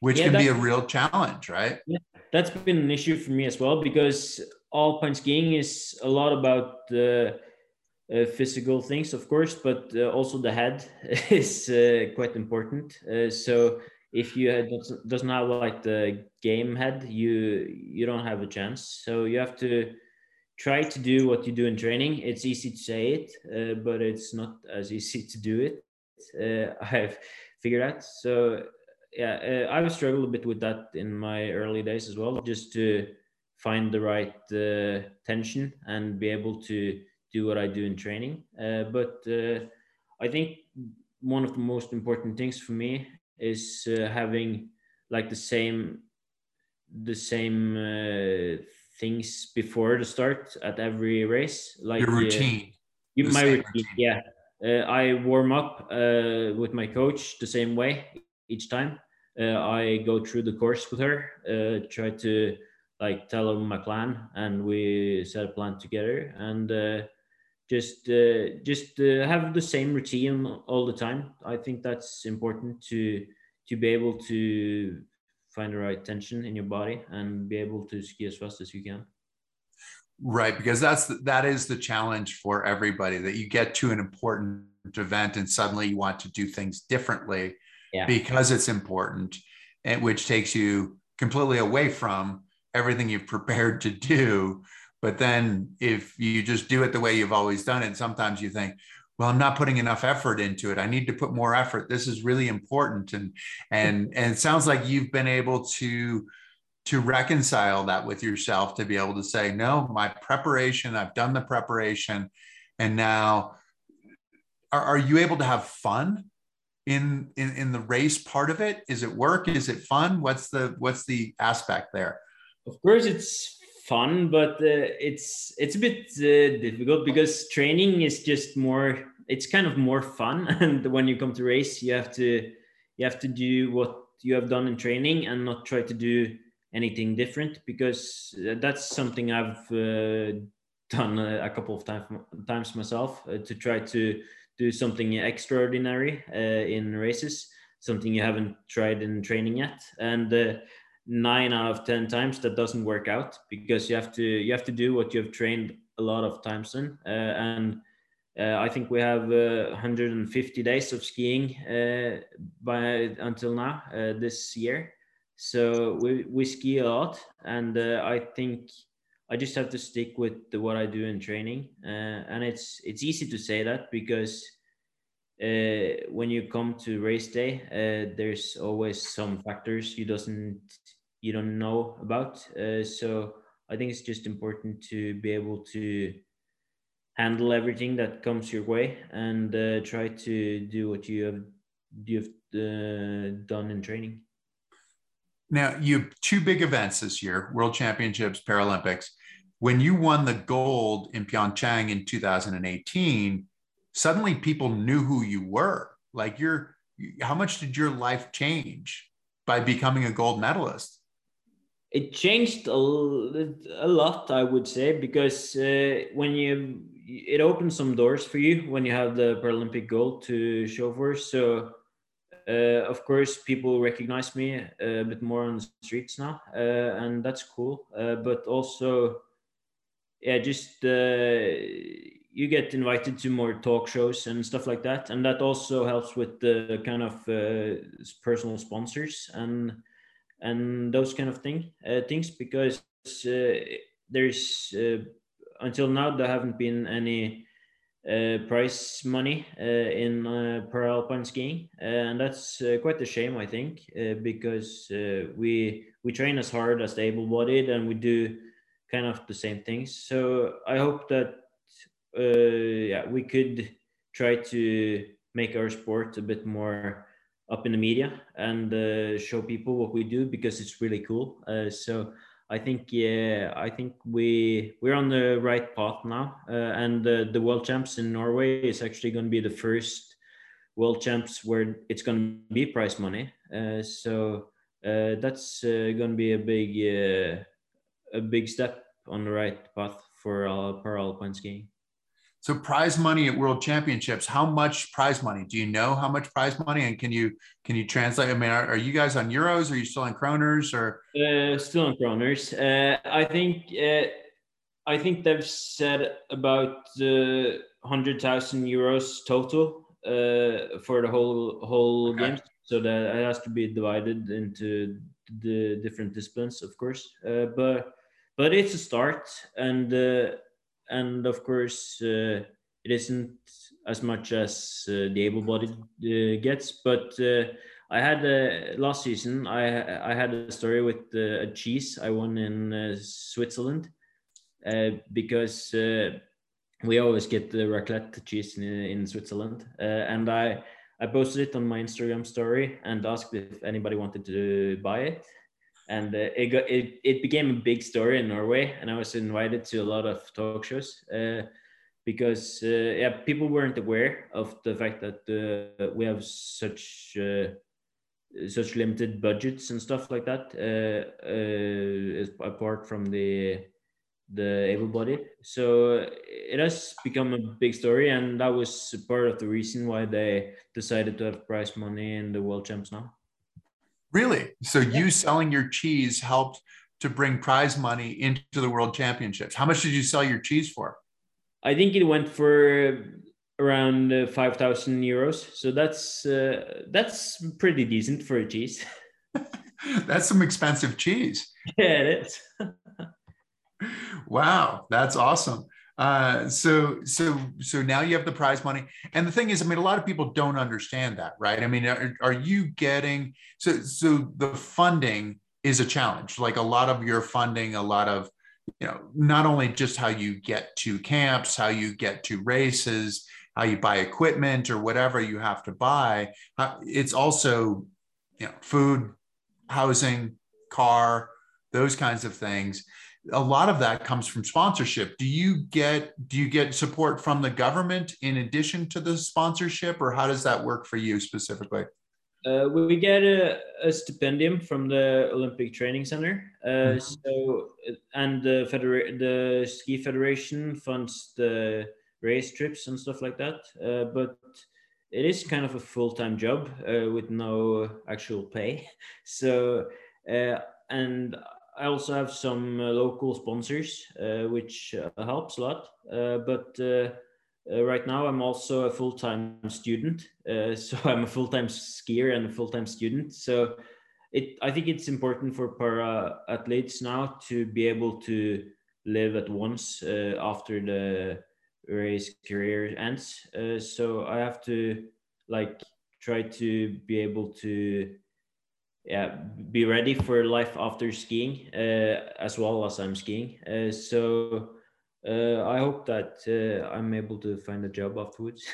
which yeah, can be a real challenge, right? Yeah, that's been an issue for me as well, because alpine skiing is a lot about uh, uh, physical things, of course, but uh, also the head is uh, quite important. Uh, so if you had, doesn't have like the game head, you you don't have a chance. So you have to try to do what you do in training. It's easy to say it, uh, but it's not as easy to do it. Uh, I've figured out. So yeah, uh, I've struggled a bit with that in my early days as well, just to find the right uh, tension and be able to do what I do in training. Uh, but uh, I think one of the most important things for me is uh, having like the same, the same uh, things before the start at every race, like your routine. Uh, my routine, routine, yeah. Uh, I warm up uh, with my coach the same way each time. Uh, I go through the course with her, uh, try to like tell her my plan, and we set a plan together. And uh, just, uh, just uh, have the same routine all the time. I think that's important to to be able to find the right tension in your body and be able to ski as fast as you can. Right, because that's the, that is the challenge for everybody, that you get to an important event and suddenly you want to do things differently yeah. because it's important, and which takes you completely away from everything you've prepared to do. But then if you just do it the way you've always done it, sometimes you think, well, I'm not putting enough effort into it. I need to put more effort. This is really important. And, and, and it sounds like you've been able to, to reconcile that with yourself, to be able to say, no, my preparation, I've done the preparation. And now are, are you able to have fun in, in, in the race part of it? Is it work? Is it fun? What's the, what's the aspect there? Of course it's fun, but uh, it's, it's a bit uh, difficult because training is just more, it's kind of more fun. And when you come to race, you have to, you have to do what you have done in training and not try to do anything different, because that's something I've uh, done a, a couple of time, times myself uh, to try to do something extraordinary uh, in races, something you haven't tried in training yet. And uh, nine out of ten times that doesn't work out, because you have to you have to do what you've trained a lot of times in. Uh, and uh, I think we have uh, one hundred fifty days of skiing uh, by until now uh, this year. So we, we ski a lot, and uh, I think I just have to stick with the, what I do in training. Uh, and it's it's easy to say that, because uh, when you come to race day, uh, there's always some factors you doesn't you don't know about. Uh, so I think it's just important to be able to handle everything that comes your way, and uh, try to do what you have you've uh, done in training. Now, you have two big events this year, World Championships, Paralympics. When you won the gold in Pyeongchang in two thousand eighteen, suddenly people knew who you were. Like, you're, how much did your life change by becoming a gold medalist? It changed a, a lot, I would say, because uh, when you, it opens some doors for you when you have the Paralympic gold to show for. So Uh, of course, people recognize me a bit more on the streets now, uh, and that's cool. Uh, but also, yeah, just uh, you get invited to more talk shows and stuff like that, and that also helps with the kind of uh, personal sponsors and and those kind of thing uh, things, because uh, there's uh, until now there haven't been any Uh, prize money uh, in uh, Paralpine skiing, uh, and that's uh, quite a shame, I think, uh, because uh, we we train as hard as the able-bodied, and we do kind of the same things. So I hope that uh, yeah, we could try to make our sport a bit more up in the media and uh, show people what we do, because it's really cool. Uh, so I think, yeah, I think we, we're on the right path now. Uh, and uh, the World Champs in Norway is actually going to be the first World Champs where it's going to be prize money. Uh, so uh, that's uh, going to be a big, uh, a big step on the right path for uh, Paralpine skiing. So prize money at World Championships, how much prize money? Do you know how much prize money? And can you can you translate? I mean, are, are you guys on euros? Are you still on kroners? Or uh, still on kroners? Uh, I think uh, I think they've said about uh, one hundred thousand euros total uh, for the whole whole okay. game. So that it has to be divided into the different disciplines, of course. Uh, but but it's a start, and. Uh, And of course, uh, it isn't as much as uh, the able-bodied uh, gets. But uh, I had a, last season, I I had a story with uh, a cheese I won in uh, Switzerland uh, because uh, we always get the raclette cheese in, in Switzerland. Uh, and I, I posted it on my Instagram story and asked if anybody wanted to buy it. And uh, it, got, it it became a big story in Norway, and I was invited to a lot of talk shows uh, because uh, yeah, people weren't aware of the fact that uh, we have such uh, such limited budgets and stuff like that, uh, uh, apart from the the able-bodied. So it has become a big story, and that was part of the reason why they decided to have prize money in the World Champs now. Really? So you selling your cheese helped to bring prize money into the World Championships. How much did you sell your cheese for? I think it went for around five thousand euros. So that's uh, that's pretty decent for a cheese. That's some expensive cheese. Yeah, it is. Wow, that's awesome. Uh, so, so, so now you have the prize money. And the thing is, I mean, a lot of people don't understand that, right? I mean, are, are you getting, so, so the funding is a challenge, like a lot of your funding, a lot of, you know, not only just how you get to camps, how you get to races, how you buy equipment or whatever you have to buy. It's also, you know, food, housing, car, those kinds of things. A lot of that comes from sponsorship. Do you get do you get support from the government in addition to the sponsorship, or how does that work for you specifically? Uh, we get a, a stipendium from the Olympic Training Center. Uh, mm-hmm. So, and the federa- the ski federation funds the race trips and stuff like that. Uh, but it is kind of a full-time job uh, with no actual pay. So, uh, and I also have some uh, local sponsors, uh, which uh, helps a lot. Uh, but uh, uh, right now, I'm also a full-time student. Uh, so I'm a full-time skier and a full-time student. So it, I think it's important for para athletes now to be able to live at once uh, after the race career ends. Uh, so I have to like try to be able to yeah be ready for life after skiing uh, as well as I'm skiing, uh, so uh, I hope that uh, I'm able to find a job afterwards.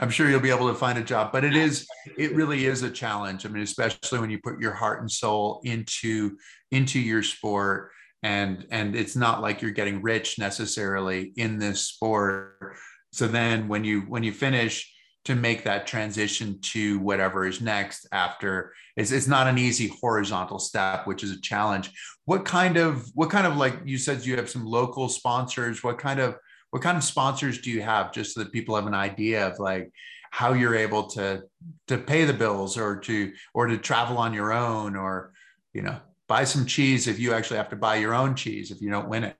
I'm sure you'll be able to find a job, but it is it really is a challenge. I mean, especially when you put your heart and soul into into your sport, and and it's not like you're getting rich necessarily in this sport. So then when you when you finish, to make that transition to whatever is next after, it's, it's not an easy horizontal step, which is a challenge. What kind of, what kind of, like you said, you have some local sponsors, what kind of, what kind of sponsors do you have, just so that people have an idea of like how you're able to, to pay the bills or to, or to travel on your own, or, you know, buy some cheese if you actually have to buy your own cheese if you don't win it?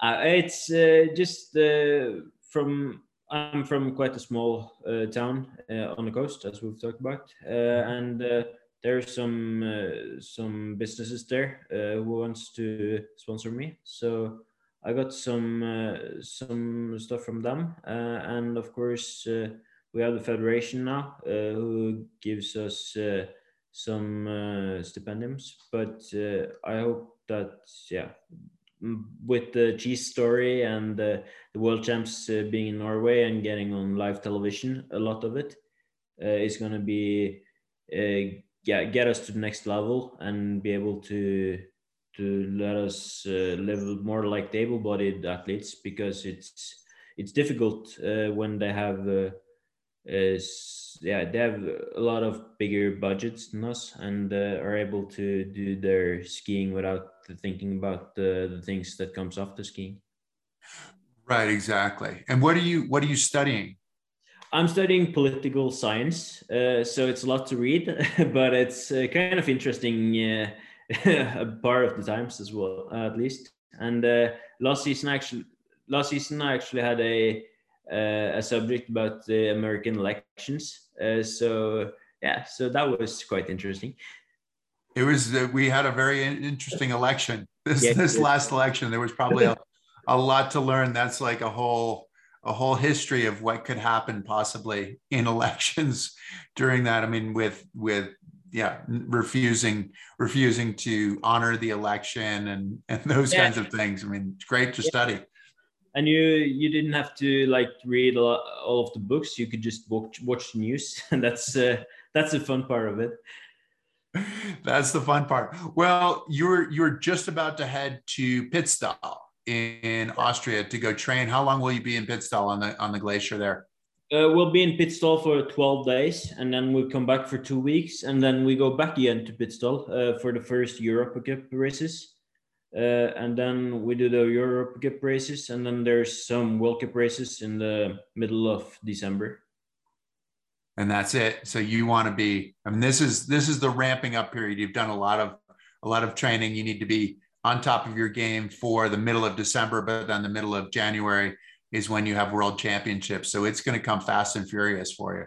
uh, it's uh, just uh, from, I'm from quite a small uh, town uh, on the coast, as we've talked about, uh, and uh, there are some uh, some businesses there uh, who wants to sponsor me. So I got some uh, some stuff from them, uh, and of course uh, we have the federation now uh, who gives us uh, some uh, stipendiums. But uh, I hope that yeah. with the cheese story and uh, the world champs uh, being in Norway and getting on live television, a lot of it uh, is going to be uh, yeah get us to the next level and be able to to let us uh, live more like the able-bodied athletes, because it's it's difficult uh, when they have uh, uh, yeah they have a lot of bigger budgets than us, and uh, are able to do their skiing without thinking about the, the things that comes after skiing. Right, exactly. And what are you what are you studying? I'm studying political science, uh, so it's a lot to read, but it's uh, kind of interesting uh, part of the times as well, uh, at least. And uh, last season, actually, last season I actually had a uh, a subject about the American elections. Uh, so yeah, so that was quite interesting. It was, uh, we had a very interesting election. This yeah, this yeah. last election, there was probably a, a lot to learn. That's like a whole a whole history of what could happen possibly in elections during that. I mean, with with yeah, refusing refusing to honor the election and and those yeah. kinds of things. I mean, it's great to yeah. study. And you you didn't have to like read a lot, all of the books. You could just watch watch the news, and that's uh, that's the fun part of it. That's the fun part. Well, you're you're just about to head to Pitztal in Austria to go train. How long will you be in Pitztal on the on the glacier there? Uh, we'll be in Pitztal for twelve days, and then we'll come back for two weeks, and then we go back again to Pitztal uh, for the first Europa Cup races, uh, and then we do the Europa Cup races, and then there's some World Cup races in the middle of December. And that's it. So you want to be, I mean, this is, this is the ramping up period. You've done a lot of, a lot of training. You need to be on top of your game for the middle of December, but then the middle of January is when you have world championships. So it's going to come fast and furious for you.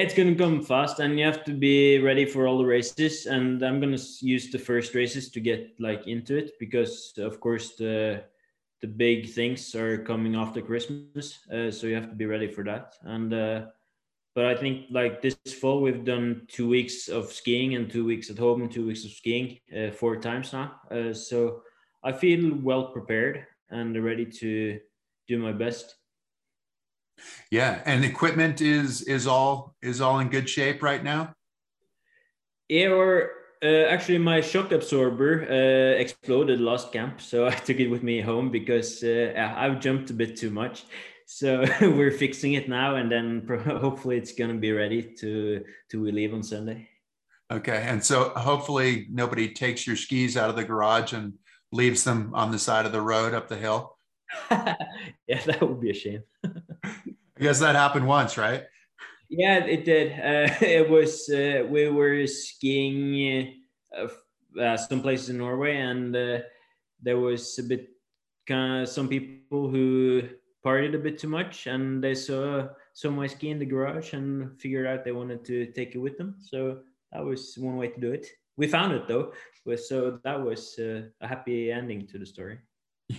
Yeah, it's going to come fast, and you have to be ready for all the races. And I'm going to use the first races to get like into it, because of course the, the big things are coming after Christmas. Uh, so you have to be ready for that. And, uh, But I think like this fall, we've done two weeks of skiing and two weeks at home and two weeks of skiing uh, four times now. Uh, so I feel well prepared and ready to do my best. Yeah. And equipment is, is all, is all in good shape right now. Yeah, or uh, actually my shock absorber uh, exploded last camp. So I took it with me home because uh, I've jumped a bit too much. So we're fixing it now, and then hopefully it's going to be ready to, to we leave on Sunday. Okay. And so hopefully nobody takes your skis out of the garage and leaves them on the side of the road up the hill. Yeah, that would be a shame. I guess that happened once, right? Yeah, it did. Uh, it was, uh, we were skiing uh, uh, some places in Norway, and uh, there was a bit, kind of some people who partied a bit too much, and they saw some of my ski in the garage and figured out they wanted to take it with them. So that was one way to do it. We found it though. So that was uh, a happy ending to the story.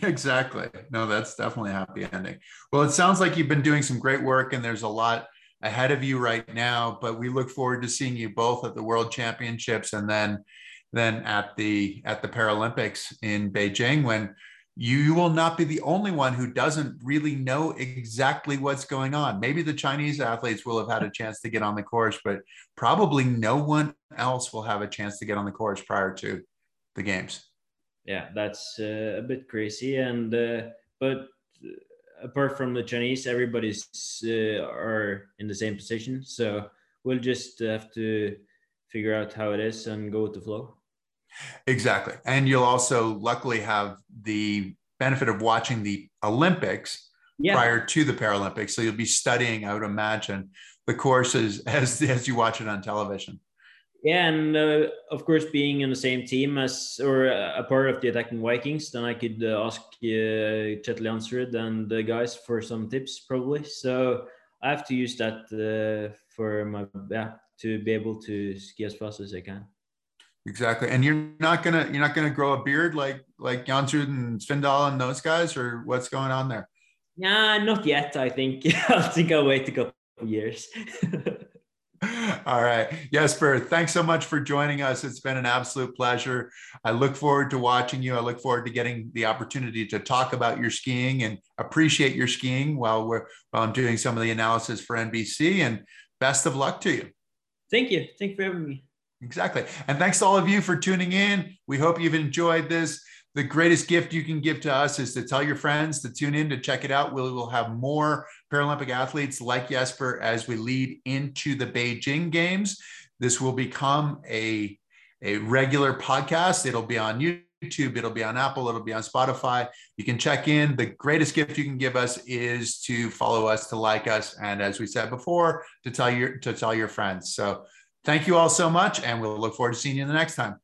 Exactly. No, that's definitely a happy ending. Well, it sounds like you've been doing some great work, and there's a lot ahead of you right now, but we look forward to seeing you both at the World Championships and then, then at the, at the Paralympics in Beijing, when you will not be the only one who doesn't really know exactly what's going on. Maybe the Chinese athletes will have had a chance to get on the course, but probably no one else will have a chance to get on the course prior to the games. Yeah, that's uh, a bit crazy. And uh, but apart from the Chinese, everybody's uh, are in the same position. So we'll just have to figure out how it is and go with the flow. Exactly. And you'll also luckily have the benefit of watching the Olympics yeah. prior to the Paralympics. So you'll be studying, I would imagine, the courses as, as you watch it on television. Yeah. And uh, of course, being in the same team as, or a part of the Attacking Vikings, then I could uh, ask uh, Chet Lansford and the guys for some tips probably. So I have to use that uh, for my, yeah, to be able to ski as fast as I can. Exactly. And you're not going to, you're not going to grow a beard like, like Jansrud and Svindal and those guys, or what's going on there? Nah, not yet. I think, I think I'll wait a couple of years. All right. Jesper, thanks so much for joining us. It's been an absolute pleasure. I look forward to watching you. I look forward to getting the opportunity to talk about your skiing and appreciate your skiing while we're, while I'm doing some of the analysis for N B C, and best of luck to you. Thank you. Thank you for having me. Exactly. And thanks to all of you for tuning in. We hope you've enjoyed this. The greatest gift you can give to us is to tell your friends to tune in, to check it out. We will have more Paralympic athletes like Jesper as we lead into the Beijing Games. This will become a, a regular podcast. It'll be on YouTube. It'll be on Apple. It'll be on Spotify. You can check in. The greatest gift you can give us is to follow us, to like us, and as we said before, to tell your, to tell your friends. So thank you all so much, and we'll look forward to seeing you the next time.